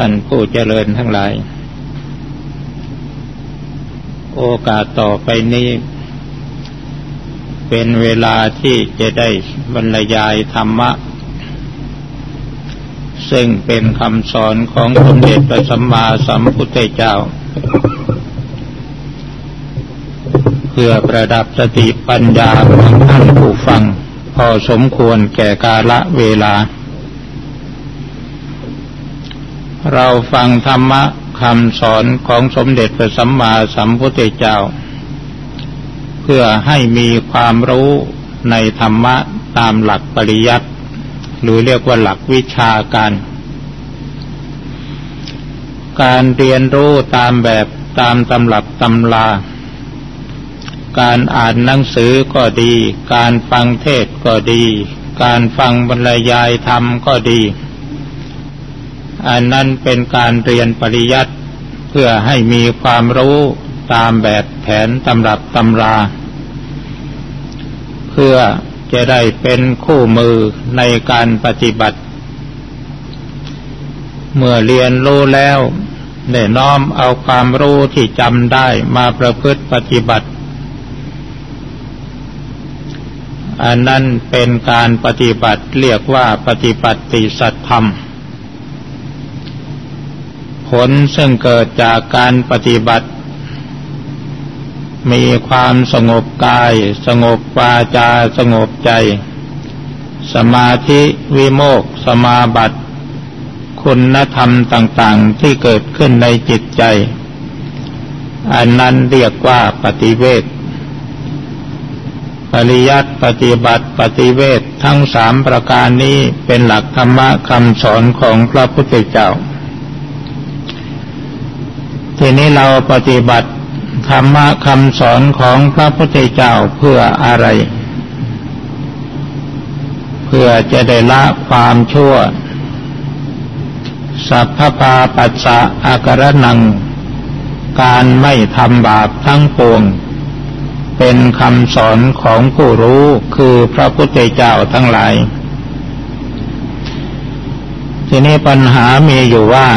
ท่านผู้เจริญทั้งหลายโอกาสต่อไปนี้เป็นเวลาที่จะได้บรรยายธรรมะซึ่งเป็นคำสอนของสมเด็จพระสัมมาสัมพุทธเจ้าเพื่อประดับสติปัญญาของท่านผู้ฟังพอสมควรแก่กาลเวลาเราฟังธรรมะคำสอนของสมเด็จพระสัมมาสัมพุทธเจ้าเพื่อให้มีความรู้ในธรรมะตามหลักปริยัติหรือเรียกว่าหลักวิชาการการเรียนรู้ตามแบบตามตำรับตำลาการอ่านหนังสือก็ดีการฟังเทศก็ดีการฟังบรรยายธรรมก็ดีอันนั้นเป็นการเรียนปริยัติเพื่อให้มีความรู้ตามแบบแผนตำรับตำราเพื่อจะได้เป็นคู่มือในการปฏิบัติเมื่อเรียนรู้แล้วได้น้อมเอาความรู้ที่จำได้มาประพฤติปฏิบัติอันนั้นเป็นการปฏิบัติเรียกว่าปฏิบัติสัตธรรมผลซึ่งเกิดจากการปฏิบัติมีความสงบกายสงบวาจาสงบใจสมาธิวิโมกขสมาบัติคุณธรรมต่างๆที่เกิดขึ้นในจิตใจอันนั้นเรียกว่าปฏิเวทปริยัติปฏิบัติปฏิเวททั้งสามประการนี้เป็นหลักธรรมะคำสอนของพระพุทธเจ้าทีนี้เราปฏิบัติธรรมะคำสอนของพระพุทธเจ้าเพื่ออะไรเพื่อจะได้ละความชั่วสัพพปาปัสสะอาการนังการไม่ทำบาปทั้งปวงเป็นคำสอนของผู้รู้คือพระพุทธเจ้าทั้งหลายทีนี้ปัญหามีอยู่ว่า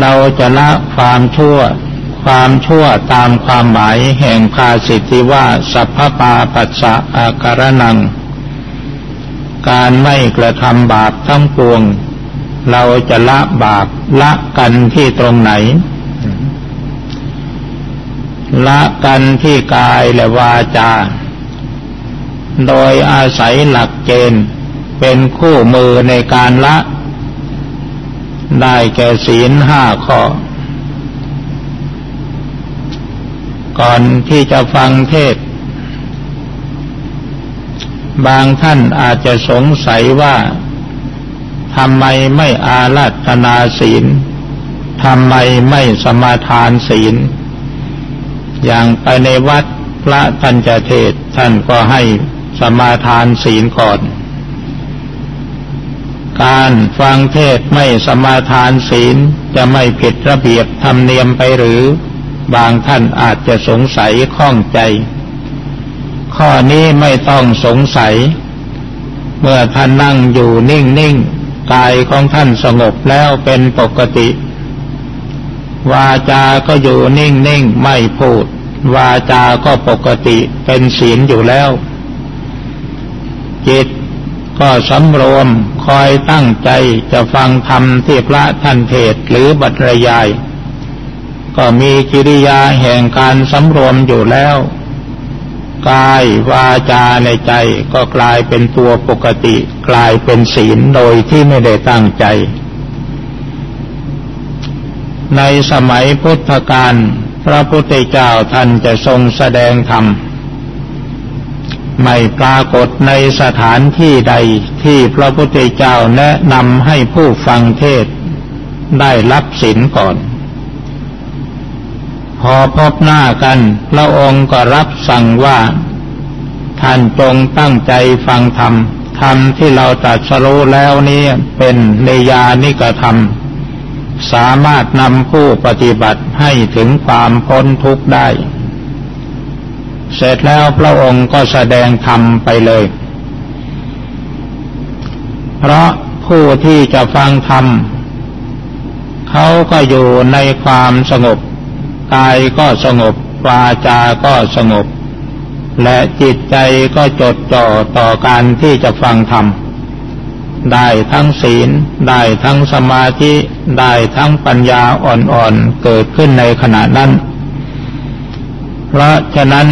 เราจะละความชั่วตามความหมายแห่งภาษิตที่ว่าสัพพปาปัสสะอาการนังการไม่กระทำบาปทั้งปวงเราจะละบาปละกันที่ตรงไหนละกันที่กายและวาจาโดยอาศัยหลักเกณฑ์เป็นคู่มือในการละได้แก่ศีลห้าข้อก่อนที่จะฟังเทศบางท่านอาจจะสงสัยว่าทำไมไม่อาราธนาศีลทำไมไม่สมาทานศีลอย่างไปในวัดพระท่านจะเทศท่านก็ให้สมาทานศีลก่อนการฟังเทศไม่สมาทานศีลจะไม่ผิดระเบียบธรรมเนียมไปหรือบางท่านอาจจะสงสัยข้องใจข้อนี้ไม่ต้องสงสัยเมื่อท่านนั่งอยู่นิ่งๆกายของท่านสงบแล้วเป็นปกติวาจาก็อยู่นิ่งๆไม่พูดวาจาก็ปกติเป็นศีลอยู่แล้วจิตก็สำรวมคอยตั้งใจจะฟังธรรมที่พระท่านเทศหรือบรรยายก็มีกิริยาแห่งการสำรวมอยู่แล้วกายวาจาในใจก็กลายเป็นตัวปกติกลายเป็นศีลโดยที่ไม่ได้ตั้งใจในสมัยพุทธกาลพระพุทธเจ้าท่านจะทรงแสดงธรรมไม่ปรากฏในสถานที่ใดที่พระพุทธเจ้าแนะนำให้ผู้ฟังเทศได้รับศีลก่อนพอพบหน้ากันพระองค์ก็รับสั่งว่าท่านจงตั้งใจฟังธรรมธรรมที่เราตรัสรู้แล้วนี้เป็นนิยานิกธรรมสามารถนำผู้ปฏิบัติให้ถึงความพ้นทุกข์ได้เสร็จแล้วพระองค์ก็แสดงธรรมไปเลยเพราะผ ผู้ที่จะฟังธรรมเขาก็อยู่ในความสงบกายก็สงบวาจาก็สงบและจิตใจก็จดจ่อต่อการที่จะฟังธรรมได้ทั้งศีลได้ทั้งสมาธิได้ทั้งปัญญาอ่อนๆเกิดขึ้นในขณะนั้นเพราะฉะนั้น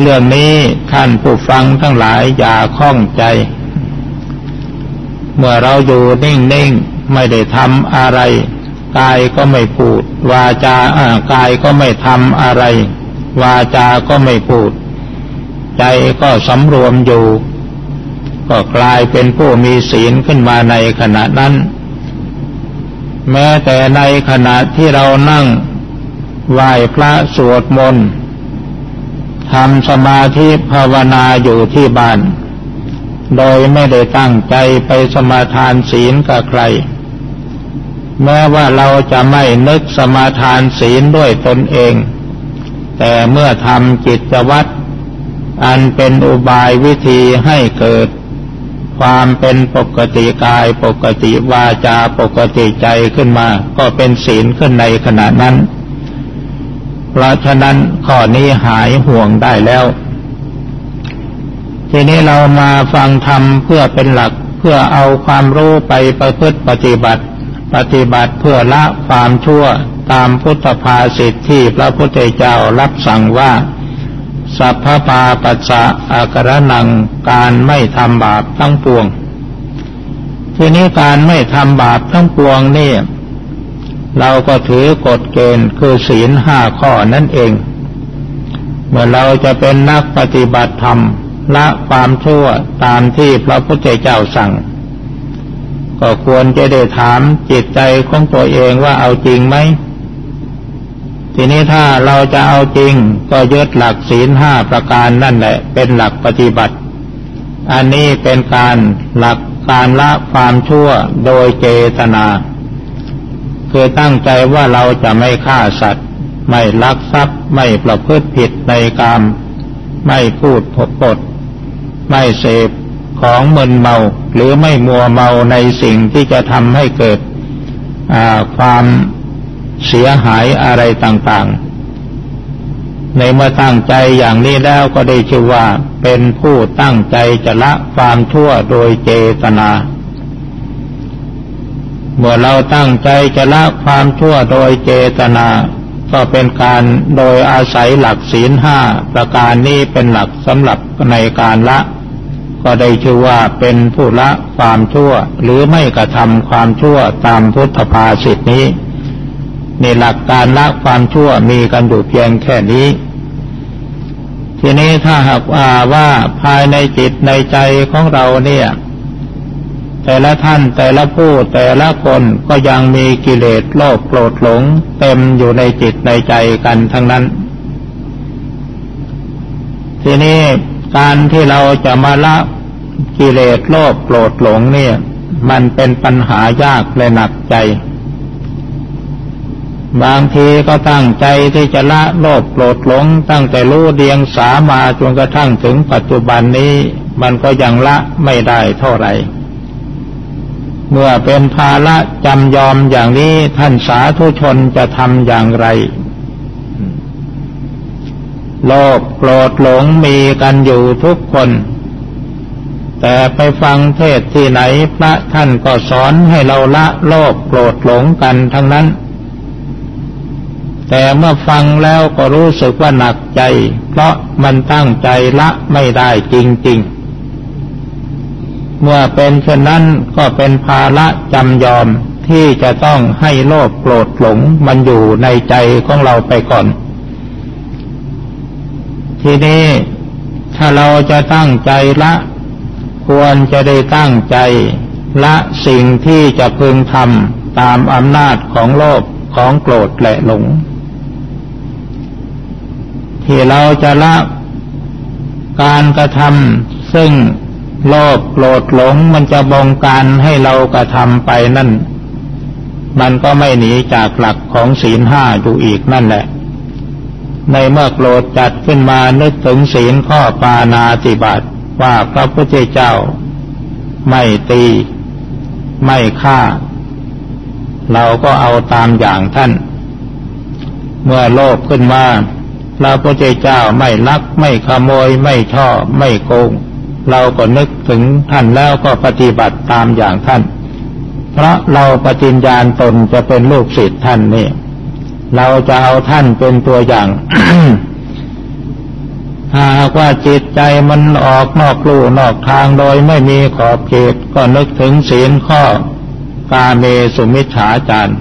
เรื่องนี้ท่านผู้ฟังทั้งหลายอย่าข้องใจเมื่อเราอยู่นิ่งๆไม่ได้ทำอะไรกายก็ไม่พูดกายก็ไม่ทำอะไรวาจาก็ไม่พูดใจก็สำรวมอยู่ก็กลายเป็นผู้มีศีลขึ้นมาในขณะนั้นแม้แต่ในขณะที่เรานั่งไหว้พระสวดมนต์ทำสมาธิภาวนาอยู่ที่บ้านโดยไม่ได้ตั้งใจไปสมาทานศีลกับใครแม้ว่าเราจะไม่นึกสมาทานศีลด้วยตนเองแต่เมื่อทำกิจวัตรอันเป็นอุบายวิธีให้เกิดความเป็นปกติกายปกติวาจาปกติใจขึ้นมาก็เป็นศีลขึ้นในขณะนั้นเพราะฉะนั้นข้อนี้หายห่วงได้แล้วทีนี้เรามาฟังธรรมเพื่อเป็นหลักเพื่อเอาความรู้ไปประพฤติปฏิบัติเพื่อละความชั่วตามพุทธภาษิตที่พระพุทธเจ้ารับสั่งว่าสัพพปาปัสสะอาการนังการไม่ทำบาปทั้งปวงทีนี้การไม่ทำบาปทั้งปวงนี่เราก็ถือกฎเกณฑ์คือศีล5ข้อนั่นเองเมื่อเราจะเป็นนักปฏิบัติธรรมละความชั่วตามที่พระพุทธเจ้าสั่งก็ควรจะได้ถามจิตใจของตัวเองว่าเอาจริงไหมทีนี้ถ้าเราจะเอาจริงก็ยึดหลักศีล5ประการนั่นแหละเป็นหลักปฏิบัติอันนี้เป็นการหลักการละความชั่วโดยเจตนาคือตั้งใจว่าเราจะไม่ฆ่าสัตว์ไม่ลักทรัพย์ไม่ประพฤติผิดในกามไม่พูดปดไม่เสพของมึนเมาหรือไม่มัวเมาในสิ่งที่จะทำให้เกิดความเสียหายอะไรต่างๆในเมื่อตั้งใจอย่างนี้แล้วก็ได้ชื่อว่าเป็นผู้ตั้งใจจะละความชั่วโดยเจตนาเมื่อเราตั้งใจจะละความชั่วโดยเจตนาก็เป็นการโดยอาศัยหลักศีล5ประการนี้เป็นหลักสำหรับในการละก็ได้ชื่อว่าเป็นผู้ละความชั่วหรือไม่กระทำความชั่วตามพุทธภาษิตนี้ในหลักการละความชั่วมีกันอยู่เพียงแค่นี้ทีนี้ถ้าหากว่าภายในจิตในใจของเราเนี่ยแต่ละท่านแต่ละผู้แต่ละคนก็ยังมีกิเลสโลภโกรธหลงเต็มอยู่ในจิตในใจกันทั้งนั้นทีนี้การที่เราจะมาละกิเลสโลภโกรธหลงเนี่ยมันเป็นปัญหายากและหนักใจบางทีก็ตั้งใจที่จะละโลภโกรธหลงตั้งแต่รู้เดียงสามาจนกระทั่งถึงปัจจุบันนี้มันก็ยังละไม่ได้เท่าไหร่เมื่อเป็นภาระจำยอมอย่างนี้ท่านสาธุชนจะทำอย่างไรโลภโกรธหลงมีกันอยู่ทุกคนแต่ไปฟังเทศที่ไหนพระท่านก็สอนให้เราละโลภโกรธหลงกันทั้งนั้นแต่เมื่อฟังแล้วก็รู้สึกว่าหนักใจเพราะมันตั้งใจละไม่ได้จริงๆเมื่อเป็นเช่นนั้นก็เป็นภาระจำยอมที่จะต้องให้โลภโกรธหลงมันอยู่ในใจของเราไปก่อนทีนี้ถ้าเราจะตั้งใจละควรจะได้ตั้งใจละสิ่งที่จะพึงทำตามอำนาจของโลภของโกรธและหลงที่เราจะละการกระทำซึ่งโลภโกรธหลงมันจะบงการให้เรากระทำไปนั่นมันก็ไม่หนีจากหลักของศีลห้าอยู่อีกนั่นแหละในเมื่อโกรธจัดขึ้นมานึกถึงศีลข้อปาณาติบาตว่าพระพุทธเจ้าไม่ตี ไม่ฆ่าเราก็เอาตามอย่างท่านเมื่อโลภขึ้นมาพระพุทธเจ้าไม่ลักไม่ขโมยไม่ช่อไม่โกงเราก็นึกถึงท่านแล้วก็ปฏิบัติตามอย่างท่านเพราะเราปฏิญญาณตนจะเป็นลูกศิษย์ท่านนี่เราจะเอาท่านเป็นตัวอย่าง หากว่าจิตใจมันออกนอกลู่นอกทางโดยไม่มีขอบเขตก็นึกถึงศีลข้อกาเมสุมิจฉาจาร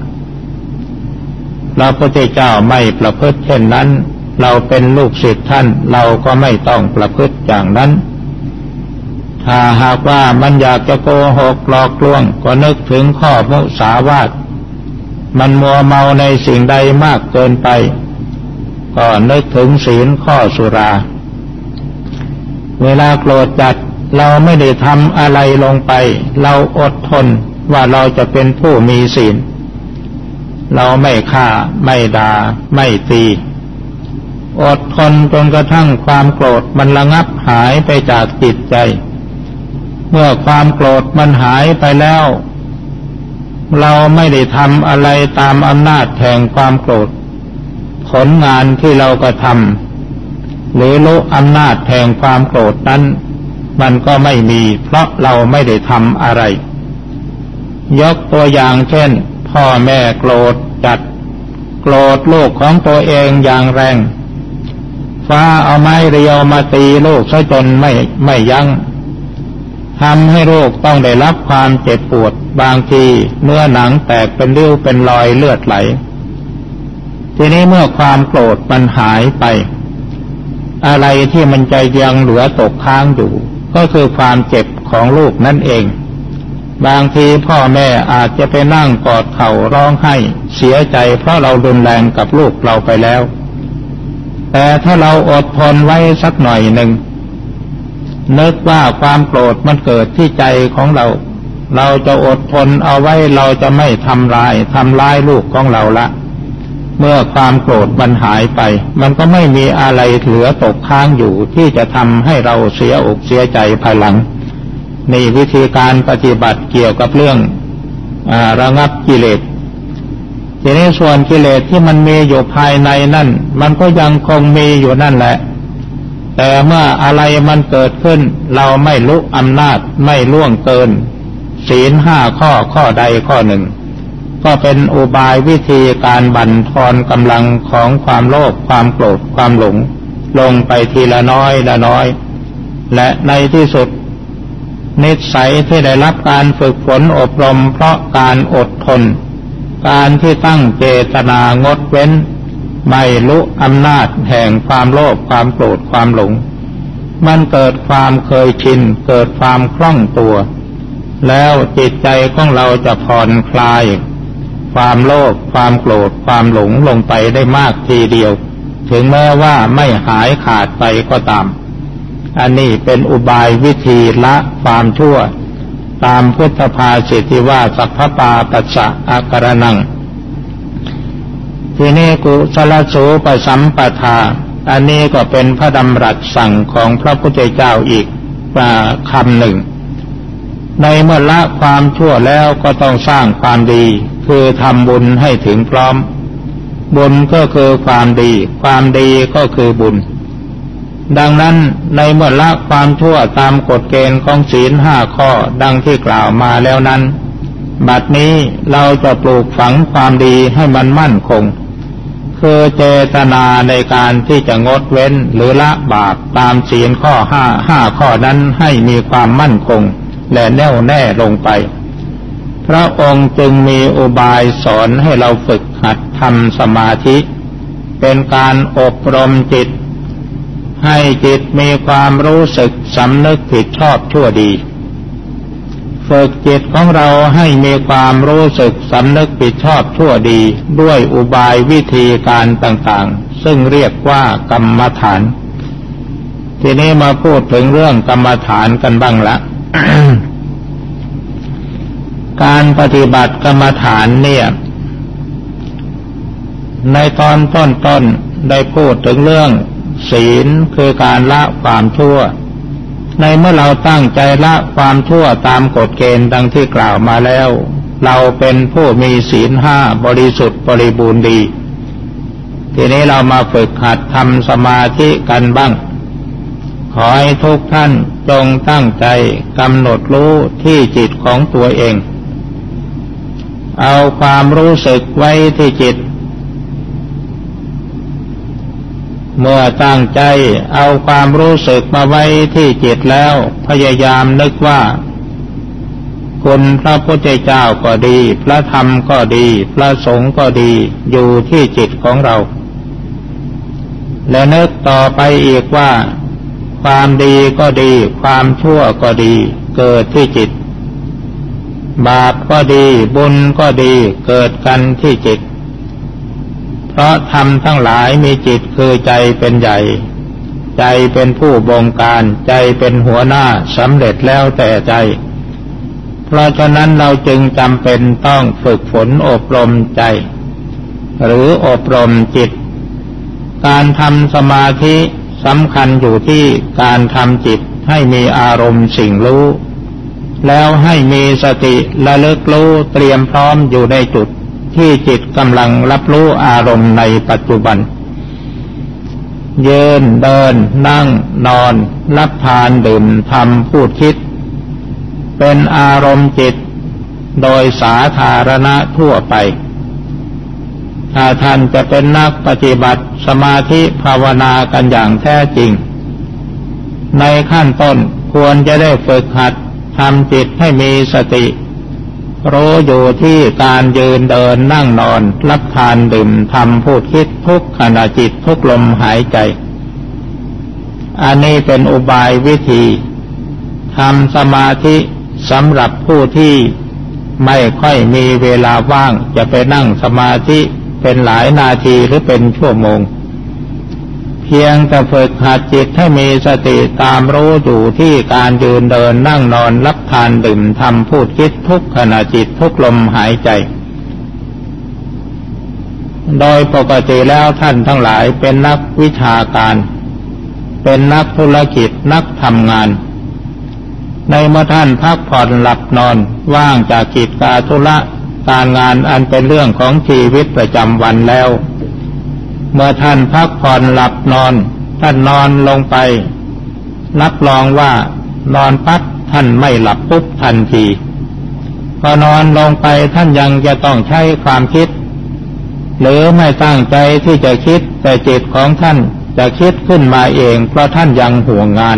พระพุทธเจ้าไม่ประพฤติเช่นนั้นเราเป็นลูกศิษย์ท่านเราก็ไม่ต้องประพฤติอย่างนั้นถ้าหากว่ามันอยากจะโกหกหลอกลวงก็นึกถึงข้อมุสาวาทมันมัวเมาในสิ่งใดมากเกินไปก็นึกถึงศีลข้อสุราเวลาโกรธจัดเราไม่ได้ทำอะไรลงไปเราอดทนว่าเราจะเป็นผู้มีศีลเราไม่ฆ่าไม่ด่าไม่ตีอดทนจนกระทั่งความโกรธมันระงับหายไปจากจิตใจเมื่อความโกรธมันหายไปแล้วเราไม่ได้ทำอะไรตามอำนาจแห่งความโกรธผลงานที่เรากระทำหรือละอำนาจแห่งความโกรธนั้นมันก็ไม่มีเพราะเราไม่ได้ทำอะไรยกตัวอย่างเช่นพ่อแม่โกรธจัดโกรธลูกของตัวเองอย่างแรงฟ้าเอาไม้เรียวมาตีลูกซะจนไม่ยั้งทำให้ลูกต้องได้รับความเจ็บปวดบางทีเนื้อหนังแตกเป็นริ้วเป็นรอยเลือดไหลทีนี้เมื่อความโกรธมันหายไปอะไรที่มันใจยังเหลือตกค้างอยู่ก็คือความเจ็บของลูกนั่นเองบางทีพ่อแม่อาจจะไปนั่งกอดเข่าร้องไห้เสียใจเพราะเรารุนแรงกับลูกเราไปแล้วแต่ถ้าเราอดทนไว้สักหน่อยหนึ่งนึกว่าความโกรธมันเกิดที่ใจของเราเราจะอดทนเอาไว้เราจะไม่ทำร้ายลูกของเราละเมื่อความโกรธมันหายไปมันก็ไม่มีอะไรเหลือตกค้างอยู่ที่จะทำให้เราเสียอกเสียใจภายหลังนี่วิธีการปฏิบัติเกี่ยวกับเรื่องระงับกิเลสทีนี้ส่วนกิเลสที่มันมีอยู่ภายในนั่นมันก็ยังคงมีอยู่นั่นแหละแต่เมื่ออะไรมันเกิดขึ้นเราไม่ลุกอำนาจไม่ล่วงเกินศีลห้าข้อใดข้อหนึ่งก็เป็นอุบายวิธีการบั่นทอนกำลังของความโลภความโกรธความหลงลงไปทีละน้อยละน้อยและในที่สุดนิสัยที่ได้รับการฝึกฝนอบรมเพราะการอดทนการที่ตั้งเจตนางดเว้นไม่ลุกอำนาจแห่งความโลภความโกรธความหลงมันเกิดความเคยชินเกิดความคล่องตัวแล้วจิตใจของเราจะผ่อนคลายความโลภความโกรธความหลงลงไปได้มากทีเดียวถึงแม้ว่าไม่หายขาดไปก็ตามอันนี้เป็นอุบายวิธีละความชั่วตามพุทธภาษิตที่ว่าสัพพปาปัสสะอาการนังทีนี้กุศลสูปสัมปทาอันนี้ก็เป็นพระดำรัสสั่งของพระพุทธเจ้าอีกคำหนึ่งในเมื่อละความชั่วแล้วก็ต้องสร้างความดีคือทำบุญให้ถึงพร้อมบุญก็คือความดีความดีก็คือบุญดังนั้นในเมื่อละความชั่วตามกฎเกณฑ์ของศีลห้าข้อดังที่กล่าวมาแล้วนั้นบัดนี้เราจะปลูกฝังความดีให้มันมั่นคงคือเจตนาในการที่จะงดเว้นหรือละบาปตามศีลข้อ5ข้อนั้นให้มีความมั่นคงและแน่วแน่ลงไปพระองค์จึงมีอุบายสอนให้เราฝึกหัดทำสมาธิเป็นการอบรมจิตให้จิตมีความรู้สึกสำนึกผิดชอบชั่วดีฝึกจิตของเราให้มีความรู้สึกสำนึกผิดชอบชั่วดีด้วยอุบายวิธีการต่างๆซึ่งเรียกว่ากรรมฐานทีนี้มาพูดถึงเรื่องกรรมฐานกันบ้างละ การปฏิบัติกรรมฐานเนี่ยในตอนต้นๆได้พูดถึงเรื่องศีลคือการละความชั่ว ในเมื่อเราตั้งใจละความชั่วตามกฎเกณฑ์ดังที่กล่าวมาแล้วเราเป็นผู้มีศีลห้าบริสุทธิ์บริบูรณ์ดีทีนี้เรามาฝึกหัดทำสมาธิกันบ้างขอให้ทุกท่านจงตั้งใจกำหนดรู้ที่จิตของตัวเองเอาความรู้สึกไว้ที่จิตเมื่อตั้งใจเอาความรู้สึกมาไว้ที่จิตแล้วพยายามนึกว่าคุณพระพุทธเจ้าก็ดีพระธรรมก็ดีพระสงฆ์ก็ดีอยู่ที่จิตของเราและนึกต่อไปอีกว่าความดีก็ดีความชั่วก็ดีเกิดที่จิตบาปก็ดีบุญก็ดีเกิดกันที่จิตเพราะธรรมทั้งหลายมีจิตคือใจเป็นใหญ่ใจเป็นผู้บงการใจเป็นหัวหน้าสำเร็จแล้วแต่ใจเพราะฉะนั้นเราจึงจำเป็นต้องฝึกฝนอบรมใจหรืออบรมจิตการทำสมาธิสำคัญอยู่ที่การทำจิตให้มีอารมณ์สิ่งรู้แล้วให้มีสติระลึกรู้เตรียมพร้อมอยู่ในจุดที่จิตกำลังรับรู้อารมณ์ในปัจจุบันยืนเดินนั่งนอนรับทานดื่มทำพูดคิดเป็นอารมณ์จิตโดยสาธารณะทั่วไปถ้าท่านจะเป็นนักปฏิบัติสมาธิภาวนากันอย่างแท้จริงในขั้นต้นควรจะได้ฝึกหัดทำจิตให้มีสติรู้อยู่ที่การยืนเดินนั่งนอนรับทานดื่มทำพูดคิดทุกขณะจิตทุกลมหายใจอันนี้เป็นอุบายวิธีทำสมาธิสำหรับผู้ที่ไม่ค่อยมีเวลาว่างจะไปนั่งสมาธิเป็นหลายนาทีหรือเป็นชั่วโมงเพียงแต่ฝึกหัดจิตให้มีสติตามรู้อยู่ที่การยืนเดินนั่งนอนรับทานดื่มทำพูดคิดทุกขณะจิตทุกลมหายใจโดยปกติแล้วท่านทั้งหลายเป็นนักวิชาการเป็นนักธุรกิจนักทำงานในเมื่อท่านพักผ่อนหลับนอนว่างจากกิจการธุระการงานอันเป็นเรื่องของชีวิตประจำวันแล้วเมื่อท่านพักผ่อนหลับนอนท่านนอนลงไปรับรองว่านอนปั๊บท่านไม่หลับปุ๊บทันทีพอนอนลงไปท่านยังจะต้องใช้ความคิดหรือไม่ตั้งใจที่จะคิดแต่จิตของท่านจะคิดขึ้นมาเองเพราะท่านยังห่วงงาน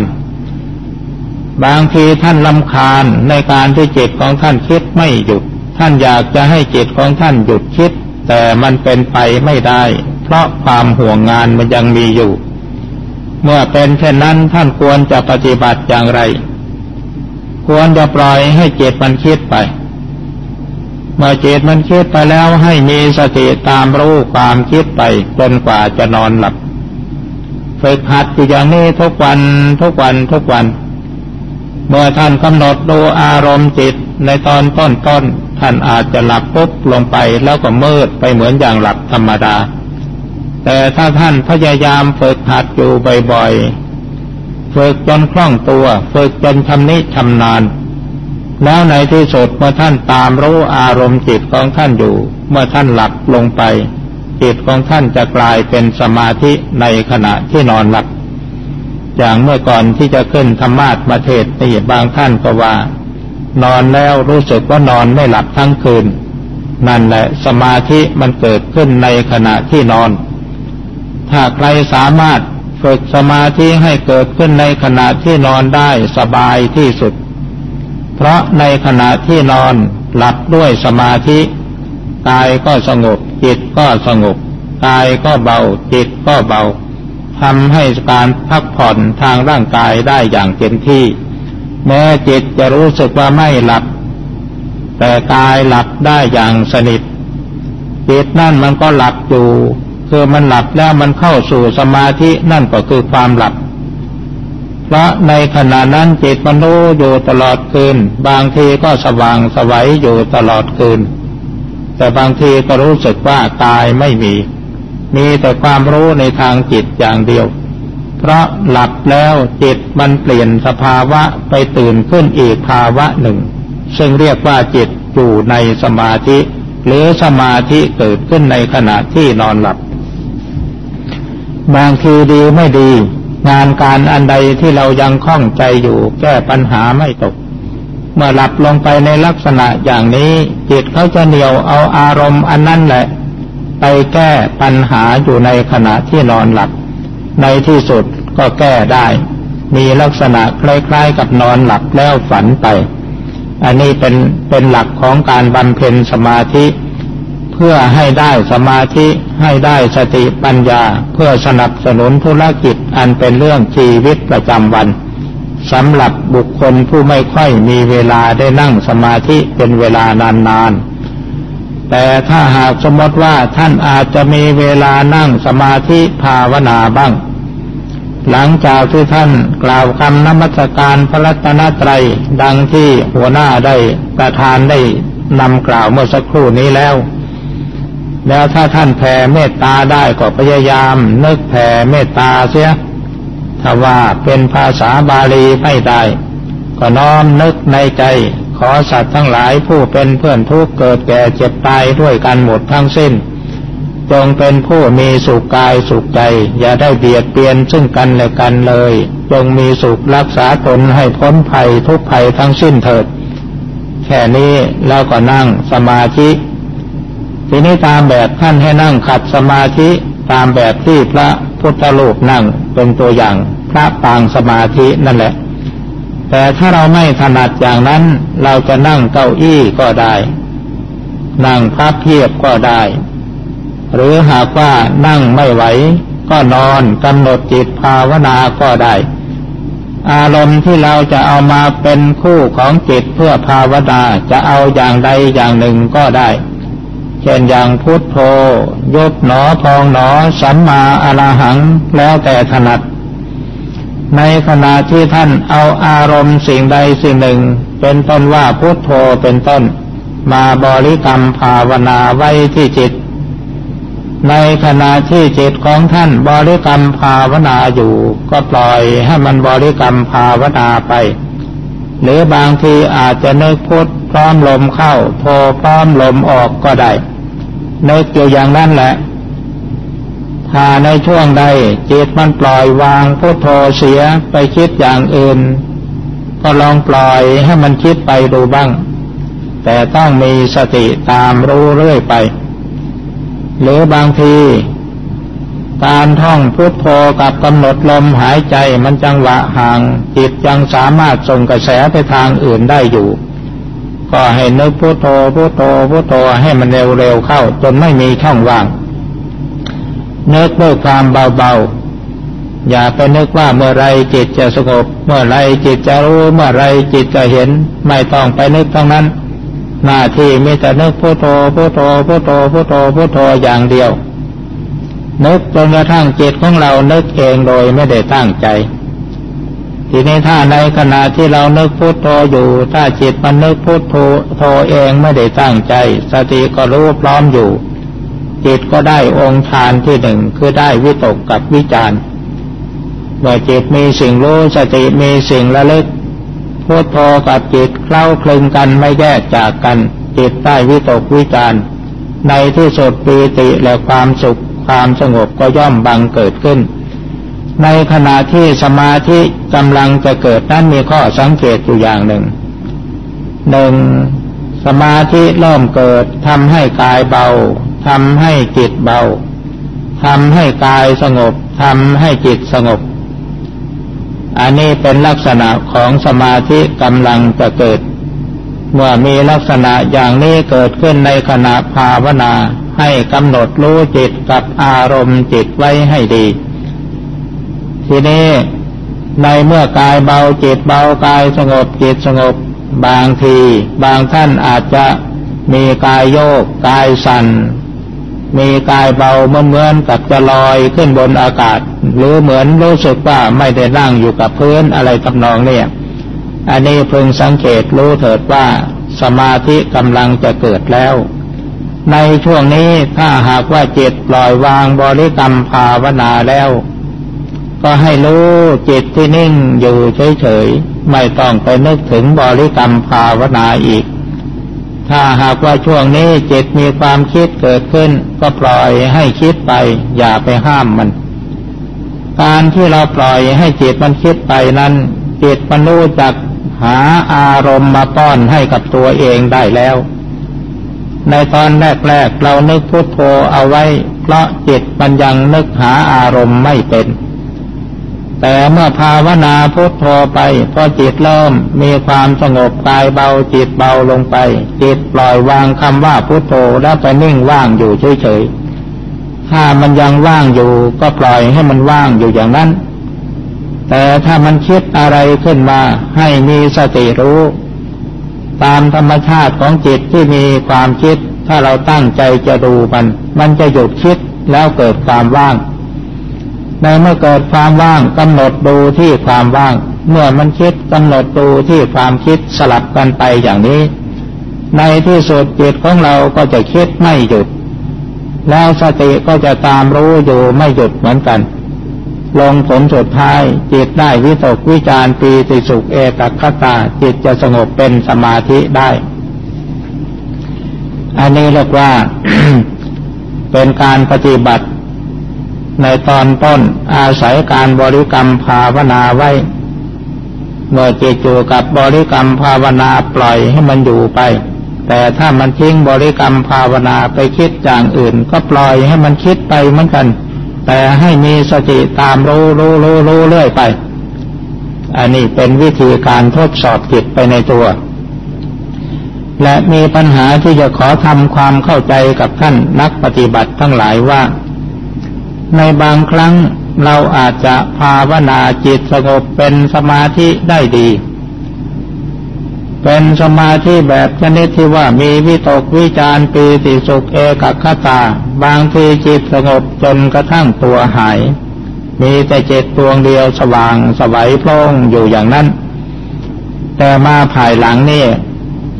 บางทีท่านรำคาญในการที่จิตของท่านคิดไม่หยุดท่านอยากจะให้จิตของท่านหยุดคิดแต่มันเป็นไปไม่ได้เพราะความห่วงงานมันยังมีอยู่เมื่อเป็นเช่นนั้นท่านควรจะปฏิบัติอย่างไรควรจะปล่อยให้จิตมันคิดไปเมื่อจิตมันคิดไปแล้วให้มีสติตามรู้ความคิดไปจนกว่าจะนอนหลับฝึกหัดอยู่อย่างนี้ทุกวันเมื่อท่านกำหนดดูอารมณ์จิตในตอนต้นท่านอาจจะหลับปุ๊บลงไปแล้วก็มืดไปเหมือนอย่างหลับธรรมดาแต่ถ้าท่านพยายามฝึกหัดอยู่บ่อยๆฝึกจนคล่องตัวฝึกจนชำนิชำนาญแล้วในที่สุดเมื่อท่านตามรู้อารมณ์จิตของท่านอยู่เมื่อท่านหลับลงไปจิตของท่านจะกลายเป็นสมาธิในขณะที่นอนหลับอย่างเมื่อก่อนที่จะขึ้นธรรมาสน์มาเทศน์นี่บางท่านก็ว่านอนแล้วรู้สึกว่านอนไม่หลับทั้งคืนนั่นแหละสมาธิมันเกิดขึ้นในขณะที่นอนถ้าใครสามารถฝึกสมาธิให้เกิดขึ้นในขณะที่นอนได้สบายที่สุดเพราะในขณะที่นอนหลับด้วยสมาธิกายก็สงบจิตก็สงบกายก็เบาจิตก็เบาทำให้การพักผ่อนทางร่างกายได้อย่างเต็มที่แม้จิตจะรู้สึกว่าไม่หลับแต่กายหลับได้อย่างสนิทจิตนั่นมันก็หลับอยู่คือมันหลับแล้วมันเข้าสู่สมาธินั่นก็คือความหลับเพราะในขณะนั้นจิตมันรู้อยู่ตลอดคืนบางทีก็สว่างสวัยอยู่ตลอดคืนแต่บางทีก็รู้สึกว่ากายไม่มีแต่ความรู้ในทางจิตอย่างเดียว เพราะหลับแล้วจิตมันเปลี่ยนสภาวะไปตื่นขึ้นอีกภาวะหนึ่งซึ่งเรียกว่าจิตอยู่ในสมาธิหรือสมาธิเกิดขึ้นในขณะที่นอนหลับบางทีดีไม่ดีงานการอันใดที่เรายังข้องใจอยู่แก้ปัญหาไม่ตกเมื่อหลับลงไปในลักษณะอย่างนี้จิตเขาจะเหนี่ยวเอาอารมณ์อันนั้นแหละไปแก้ปัญหาอยู่ในขณะที่นอนหลับในที่สุดก็แก้ได้มีลักษณะคล้ายๆกับนอนหลับแล้วฝันไปอันนี้เป็นหลักของการบำเพ็ญสมาธิเพื่อให้ได้สมาธิให้ได้สติปัญญาเพื่อสนับสนุนธุรกิจอันเป็นเรื่องชีวิตประจำวันสำหรับบุคคลผู้ไม่ค่อยมีเวลาได้นั่งสมาธิเป็นเวลานานๆแต่ถ้าหากสมมติว่าท่านอาจจะมีเวลานั่งสมาธิภาวนาบ้างหลังจากที่ท่านกล่าวคำนมัสการพระรัตนตรัยดังที่หัวหน้าได้ประธานได้นำกล่าวเมื่อสักครู่นี้แล้วถ้าท่านแผ่เมตตาได้ก็พยายามนึกแผ่เมตตาเสียถ้าว่าเป็นภาษาบาลีไม่ได้ก็น้อมนึกในใจขอสัตว์ทั้งหลายผู้เป็นเพื่อนทุกข์เกิดแก่เจ็บตายด้วยกันหมดทั้งสิ้นจงเป็นผู้มีสุขกายสุขใจอย่าได้เบียดเบียนซึ่งกันและกันเลยจงมีสุขรักษาตนให้พ้นภัยทุกภัยทั้งสิ้นเถิดแค่นี้แล้วก็นั่งสมาธิทีนี้ตามแบบท่านให้นั่งขัดสมาธิตามแบบที่พระพุทธรูปนั่งเป็นตัวอย่างพระปางสมาธินั่นแหละแต่ถ้าเราไม่ถนัดอย่างนั้นเราจะนั่งเก้าอี้ก็ได้นั่งพับเพียบก็ได้หรือหากว่านั่งไม่ไหวก็นอนกำหนดจิตภาวนาก็ได้อารมณ์ที่เราจะเอามาเป็นคู่ของจิตเพื่อภาวนาจะเอาอย่างใดอย่างหนึ่งก็ได้เช่นอย่างพุทโธยกหนอพองหนอสัมมาอรหังแล้วแต่ถนัดในขณะที่ท่านเอาอารมณ์สิ่งใดสิ่งหนึ่งเป็นต้นว่าพุทโธเป็นต้นมาบริกรรมภาวนาไว้ที่จิตในขณะที่จิตของท่านบริกรรมภาวนาอยู่ก็ปล่อยให้มันบริกรรมภาวนาไปหรือบางทีอาจจะนึกพุทพร้อมลมเข้าโธพร้อมลมออกก็ได้นึกอยู่อย่างนั้นแหละถ้าในช่วงใดจิตมันปล่อยวางพุทโธเสียไปคิดอย่างอื่นก็ลองปล่อยให้มันคิดไปดูบ้างแต่ต้องมีสติตามรู้เรื่อยไปหรือบางทีการท่องพุทโธกับกำหนดลมหายใจมันจังหวะห่างจิตยังสามารถส่งกระแสไปทางอื่นได้อยู่ก็ให้นึกพุทโธพุทโธพุทโธให้มันเร็วๆเข้าจนไม่มีช่องว่างนึกด้วยความเบาๆอย่าไปนึกว่าเมื่อไรจิตจะสงบเมื่อไรจิตจะรู้เมื่อไรจิตจะเห็นไม่ต้องไปนึกทั้งนั้นหน้าที่มีแต่นึกพุทโธพุทโธพุทโธพุทโธพุทโธอย่างเดียวนึกจนกระทั่งจิตของเรานึกเองโดยไม่ได้ตั้งใจทีนี้ถ้าในขณะที่เรานึกพุทโธอยู่ถ้าจิตมันนึกพุทโธเองไม่ได้ตั้งใจสติก็รู้พร้อมอยู่จิตก็ได้องค์ฌานที่หนึ่งคือได้วิตกกับวิจารณ์เมื่อจิตมีสิ่งรู้สติมีสิ่งระลึกพุทโธกับจิตเคล้าคลึงกันไม่แยกจากกันจิตได้วิตกวิจารณ์ในที่สุดปีติและความสุขความสงบก็ย่อมบังเกิดขึ้นในขณะที่สมาธิกำลังจะเกิดนั้นมีข้อสังเกตอยู่อย่างหนึ่งสมาธิเริ่มเกิดทำให้กายเบาทำให้จิตเบาทำให้กายสงบทำให้จิตสงบอันนี้เป็นลักษณะของสมาธิกำลังจะเกิดเมื่อมีลักษณะอย่างนี้เกิดขึ้นในขณะภาวนาให้กำหนดรู้จิตกับอารมณ์จิตไว้ให้ดีทีนี้ในเมื่อกายเบาจิตเบากายสงบจิตสงบบางทีบางท่านอาจจะมีกายโยกกายสั่นมีกายเบาเหมือนกับจะลอยขึ้นบนอากาศหรือเหมือนรู้สึกว่าไม่ได้นั่งอยู่กับพื้นอะไรทำนองนี้อันนี้พึงสังเกตรู้เถิดว่าสมาธิกำลังจะเกิดแล้วในช่วงนี้ถ้าหากว่าจิตปล่อยวางบริกรรมภาวนาแล้ว ก็ให้รู้จิตที่นิ่งอยู่เฉยๆไม่ต้องไปนึกถึงบริกรรมภาวนาอีกถ้าหากว่าช่วงนี้จิตมีความคิดเกิดขึ้นก็ปล่อยให้คิดไปอย่าไปห้ามมันการที่เราปล่อยให้จิตมันคิดไปนั้นจิตมันรู้จักหาอารมณ์มาป้อนให้กับตัวเองได้แล้วในตอนแรกๆเรานึกพุทโธเอาไว้เพราะจิตมันยังนึกหาอารมณ์ไม่เป็นแต่เมื่อภาวนาพุทโธไปพอจิตเริ่มมีความสงบกายเบาจิตเบาลงไปจิตปล่อยวางคำว่าพุทโธแล้วไปนิ่งว่างอยู่เฉยๆถ้ามันยังว่างอยู่ก็ปล่อยให้มันว่างอยู่อย่างนั้นแต่ถ้ามันคิดอะไรขึ้นมาให้มีสติรู้ตามธรรมชาติของจิตที่มีความคิดถ้าเราตั้งใจจะดูมันจะหยุดคิดแล้วเกิดความว่างในเมื่อเกิดความว่างกำหนดดูที่ความว่างเมื่อมันคิดกำหนดดูที่ความคิดสลับกันไปอย่างนี้ในที่สุดจิตของเราก็จะคิดไม่หยุดแล้วสติก็จะตามรู้อยู่ไม่หยุดเหมือนกันลงผลสุดท้ายจิตได้วิตกวิจารปีติสุขเอกัคคตาจิตจะสงบเป็นสมาธิได้อันนี้เรียกว่า เป็นการปฏิบัติในตอนต้นอาศัยการบริกรรมภาวนาไว้เมื่อจิตอยู่กับบริกรรมภาวนาปล่อยให้มันอยู่ไปแต่ถ้ามันทิ้งบริกรรมภาวนาไปคิดอย่างอื่นก็ปล่อยให้มันคิดไปเหมือนกันแต่ให้มีสติตามรู้เรื่อยไปอันนี้เป็นวิธีการทดสอบจิตไปในตัวและมีปัญหาที่จะขอทำความเข้าใจกับท่านนักปฏิบัติทั้งหลายว่าในบางครั้งเราอาจจะภาวนาจิตสงบเป็นสมาธิได้ดีเป็นสมาธิแบบชนิดที่ว่ามีวิตกวิจารปีติสุขเอกัคคตาบางทีจิตสงบจนกระทั่งตัวหายมีแต่จิตดวงเดียวสว่างสวัยโพล่งอยู่อย่างนั้นแต่มาภายหลังนี่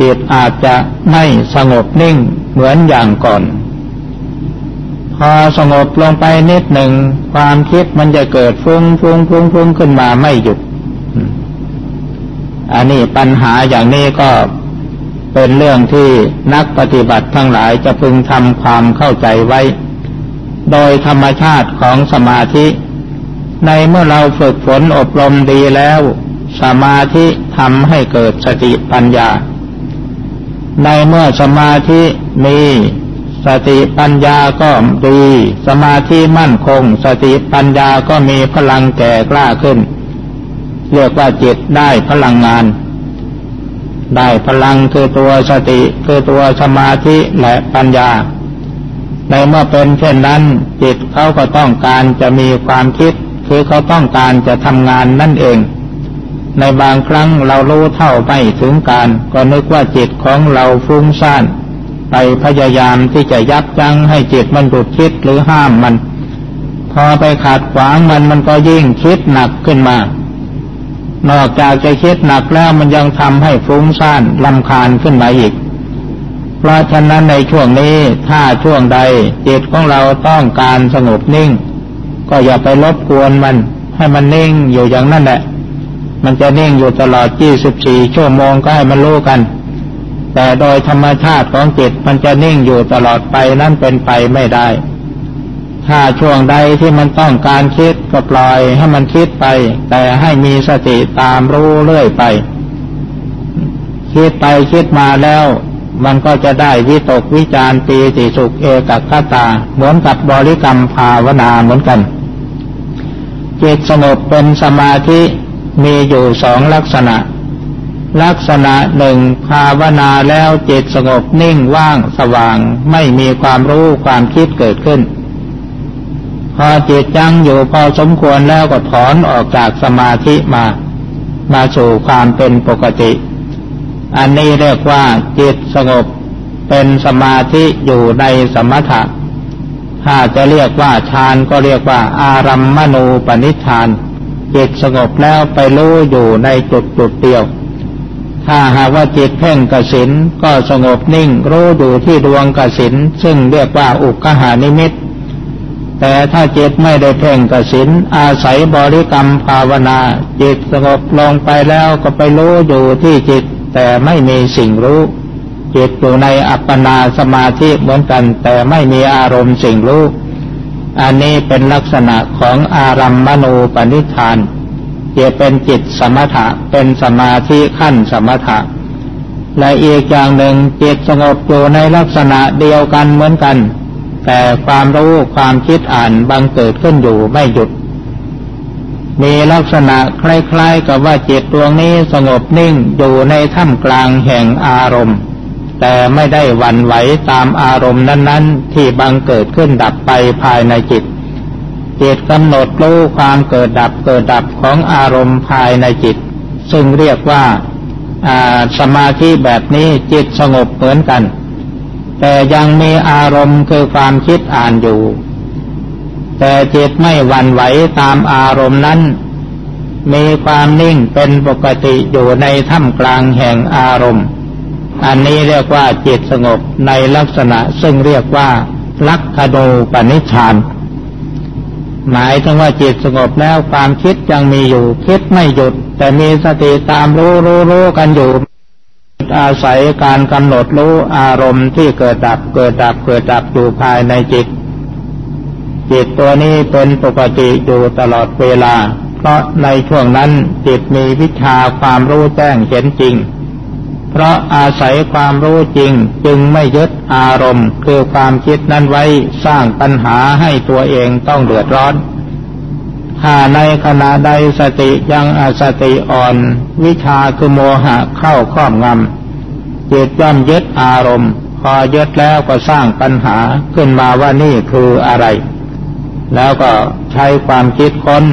จิตอาจจะไม่สงบนิ่งเหมือนอย่างก่อนพอสงบลงไปนิดหนึ่งความคิดมันจะเกิดฟุ้งขึ้นมาไม่หยุดอันนี้ปัญหาอย่างนี้ก็เป็นเรื่องที่นักปฏิบัติทั้งหลายจะพึงทำความเข้าใจไว้โดยธรรมชาติของสมาธิในเมื่อเราฝึกฝนอบรมดีแล้วสมาธิทำให้เกิดสติปัญญาในเมื่อสมาธิมีสติปัญญาก็ดีสมาธิมั่นคงสติปัญญาก็มีพลังแก่กล้าขึ้นเรียกว่าจิตได้พลังงานได้พลังคือตัวสติคือตัวสมาธิและปัญญาในเมื่อเป็นเช่นนั้นจิตเขาก็ต้องการจะมีความคิดคือเขาต้องการจะทำงานนั่นเองในบางครั้งเรารู้เท่าไม่ถึงการก็นึกว่าจิตของเราฟุ้งซ่านไปพยายามที่จะยับยั้งให้จิตมันหยุดคิดหรือห้ามมันพอไปขัดขวางมันก็ยิ่งคิดหนักขึ้นมานอกจากจะคิดหนักแล้วมันยังทำให้ฟุ้งซ่านรำคาญขึ้นมาอีกเพราะฉะนั้นในช่วงนี้ถ้าช่วงใดจิตของเราต้องการสงบนิ่งก็อย่าไปรบกวนมันให้มันนิ่งอยู่อย่างนั้นแหละมันจะนิ่งอยู่ตลอด24ชั่วโมงก็ให้มันรู้กันแต่โดยธรรมชาติของจิตมันจะนิ่งอยู่ตลอดไปนั่นเป็นไปไม่ได้ถ้าช่วงใดที่มันต้องการคิดก็ปล่อยให้มันคิดไปแต่ให้มีสติตามรู้เรื่อยไปคิดไปคิดมาแล้วมันก็จะได้วิตกวิจารปีติสุขเอกัคคตาเหมือนกับบริกรรมภาวนาเหมือนกันจิตสงบเป็นสมาธิมีอยู่สองลักษณะหนึ่งภาวนาแล้วจิตสงบนิ่งว่างสว่างไม่มีความรู้ความคิดเกิดขึ้นพอจิตจังอยู่พอสมควรแล้วก็ถอนออกจากสมาธิมาสู่ความเป็นปกติอันนี้เรียกว่าจิตสงบเป็นสมาธิอยู่ในสมถะถ้าจะเรียกว่าฌานก็เรียกว่าอารัมมณูปนิฏฐานจิตสงบแล้วไปรู้อยู่ในจุดเดียวถ้าหากว่าจิตเพ่งกสิณก็สงบนิ่งรู้อยู่ที่ดวงกสิณซึ่งเรียกว่าอุกขหานิมิต แต่ถ้าจิตไม่ได้เพ่งกับศีลอาศัยบริกรรมภาวนาจิตสงบลงไปแล้วก็ไปรู้อยู่ที่จิตแต่ไม่มีสิ่งรู้จิตอยู่ในอัปปนาสมาธิเหมือนกันแต่ไม่มีอารมณ์สิ่งรู้อันนี้เป็นลักษณะของอารัมมณูปนิธานจะเป็นจิตสมถะเป็นสมาธิขั้นสมถะและอีกอย่างหนึ่งจิตสงบอยู่ในลักษณะเดียวกันเหมือนกันแต่ความรู้ความคิดอ่านบังเกิดขึ้นอยู่ไม่หยุดมีลักษณะคล้ายๆกับว่าจิตดวงนี้สงบนิ่งอยู่ในท่ามกลางแห่งอารมณ์แต่ไม่ได้หวั่นไหวตามอารมณ์นั้นๆที่บังเกิดขึ้นดับไปภายในจิตจิตกำหนดรู้ความเกิดดับของอารมณ์ภายในจิตซึ่งเรียกว่าสมาธิแบบนี้จิตสงบเหมือนกันแต่ยังมีอารมณ์คือความคิดอ่านอยู่แต่จิตไม่หวั่นไหวตามอารมณ์นั้นมีความนิ่งเป็นปกติอยู่ในท่ามกลางแห่งอารมณ์อันนี้เรียกว่าจิตสงบในลักษณะซึ่งเรียกว่าลักขณูปนิชฌานหมายถึงว่าจิตสงบแล้วความคิดยังมีอยู่คิดไม่หยุดแต่มีสติตามรู้กันอยู่อาศัยการกำหนดรู้อารมณ์ที่เกิดดับอยู่ภายในจิตจิตตัวนี้เป็นปกติอยู่ตลอดเวลาเพราะในช่วงนั้นจิตมีวิชาความรู้แจ้งเห็นจริงเพราะอาศัยความรู้จริงจึงไม่ยึดอารมณ์คือความคิดนั้นไว้สร้างปัญหาให้ตัวเองต้องเดือดร้อนถ้าในขณะใดสติยังอสติอ่อนวิชาคือโมหะเข้าครอบงำจิตย่อมยึดอารมณ์พอยึดแล้วก็สร้างปัญหาขึ้นมาว่านี่คืออะไรแล้วก็ใช้ความคิดค้น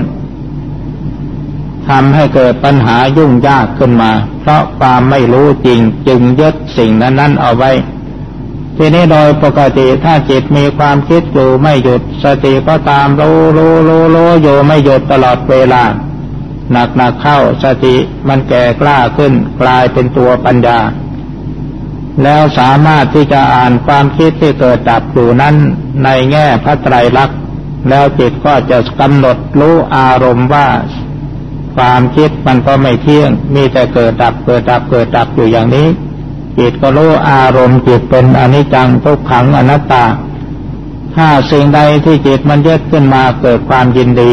ทำให้เกิดปัญหายุ่งยากขึ้นมาเพราะความไม่รู้จริงจึงยึดสิ่งนั้นเอาไว้ทีนี้โดยปกติถ้าจิตมีความคิดอยู่ไม่หยุดสติก็ตามรู้อยู่ไม่หยุดตลอดเวลาหนักเข้าสติมันแก่กล้าขึ้นกลายเป็นตัวปัญญาแล้วสามารถที่จะอ่านความคิดที่เกิดดับอยู่นั้นในแง่พระไตรลักษณ์แล้วจิตก็จะกำหนดรู้อารมณ์ว่าความคิดมันก็ไม่เที่ยงมีแต่เกิดดับอยู่อย่างนี้จิตก็รู้อารมณ์จิตเป็นอนิจจังทุกขังอนัตตาถ้าสิ่งใดที่จิตมันยึดขึ้นมาเกิดความยินดี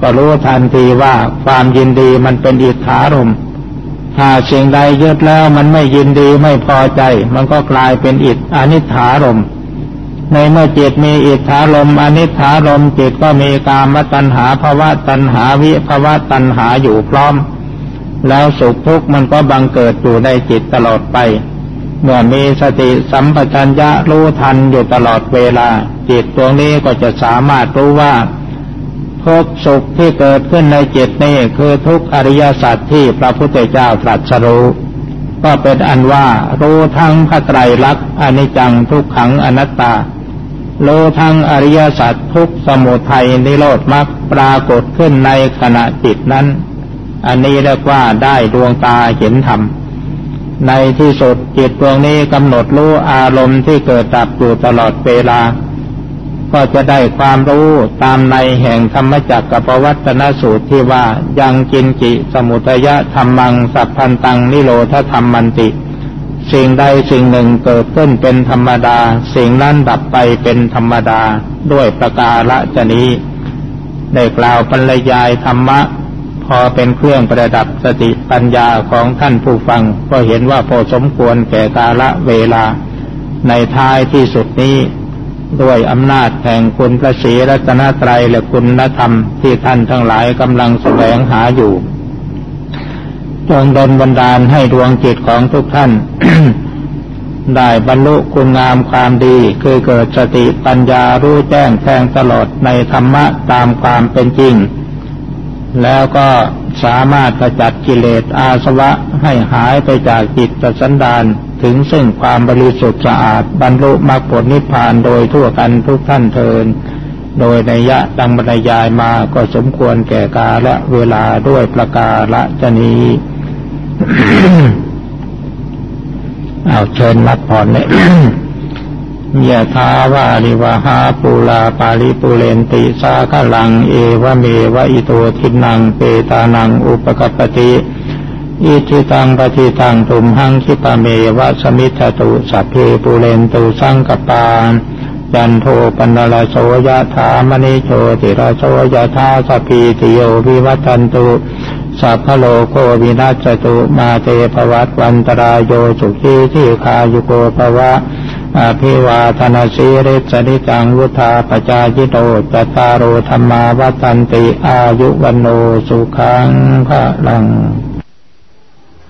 ก็รู้ทันทีว่าความยินดีมันเป็นอิทธารมณ์ถ้าสิ่งใดยึดแล้วมันไม่ยินดีไม่พอใจมันก็กลายเป็นอิทอนิจจารมณ์ในเมื่อจิตมีอิทธารมณ์อนิจจารมณ์จิตก็มีกามตัณหาภวตัณหาวิภวตัณหาอยู่พร้อมแล้วสุขทุกข์มันก็บังเกิดอยู่ในจิตตลอดไปเมื่อมีสติสัมปชัญญะรู้ทันอยู่ตลอดเวลาจิตดวงนี้ก็จะสามารถรู้ว่าทุกข์สุขที่เกิดขึ้นในจิตนี้คือทุกข์อริยสัจที่พระพุทธเจ้าตรัสรู้ก็เป็นอันว่ารู้ทั้งพระไตรลักษณ์อนิจจังทุกขังอนัตตารู้ทั้งอริยสัจทุกข์สมุทัยนิโรธมรรคปรากฏขึ้นในขณะจิตนั้นอันนี้เรียกว่าได้ดวงตาเห็นธรรมในที่สุดจิตดวงนี้กำหนดรู้อารมณ์ที่เกิดดับอยู่ตลอดเวลาก็จะได้ความรู้ตามในแห่งธรรมจักรปวัตตนสูตรที่ว่ายังกินจิสมุทัยธัมมังสัพพันตังนิโรธธัมมันติสิ่งใดสิ่งหนึ่งเกิดขึ้นเป็นธรรมดาสิ่งนั้นดับไปเป็นธรรมดาด้วยประการฉนี้ได้กล่าวบรรยายธรรมะพอเป็นเครื่องประดับสติปัญญาของท่านผู้ฟังก็เห็นว่าพอสมควรแก่กาลเวลาในท้ายที่สุดนี้ด้วยอำนาจแห่งคุณพระศรีรัตนตรัยและคุณธรรมที่ท่านทั้งหลายกำลังแสวงหาอยู่จงดลบันดาลให้ดวงจิตของทุกท่าน ได้บรรลุคุณงามความดีคือเกิดสติปัญญารู้แจ้งแทงตลอดในธรรมะตามความเป็นจริงแล้วก็สามารถกำจัดกิเลสอาสวะให้หายไปจากจิตสันดานถึงซึ่งความบริสุทธิ์สะอาดบรรลุมรรคผลนิพพานโดยทั่วกันทุกท่านเทินโดยนัยยะดังบรรยายมาก็สมควรแก่กาลเวลาด้วยประการฉนี้ เอาเชิญรับพรเลย ยะทาวาริวหาปูราปาริปุเรนติสาคะลังเอวเมวะอิโตทินังเปตานังอุปกัปปติอิจิตังปฏิตังตุมหังคิปะเมวะสมิจฉตุสัพเพปุเรนตุสังกปายันโทปนรโสยะถามณิโชติรโสยะถาสัพพิติโยวิวัตตันตุสัพพโลกโควินัสสตุมาเตภวัตวันตรายโยสุขีทีคายุโกภวะอภิวาทนาสีริสนิจังวุธาปจายิโตจตารโอธรรมาวัฏันติอายุวันโนสุขังพลัง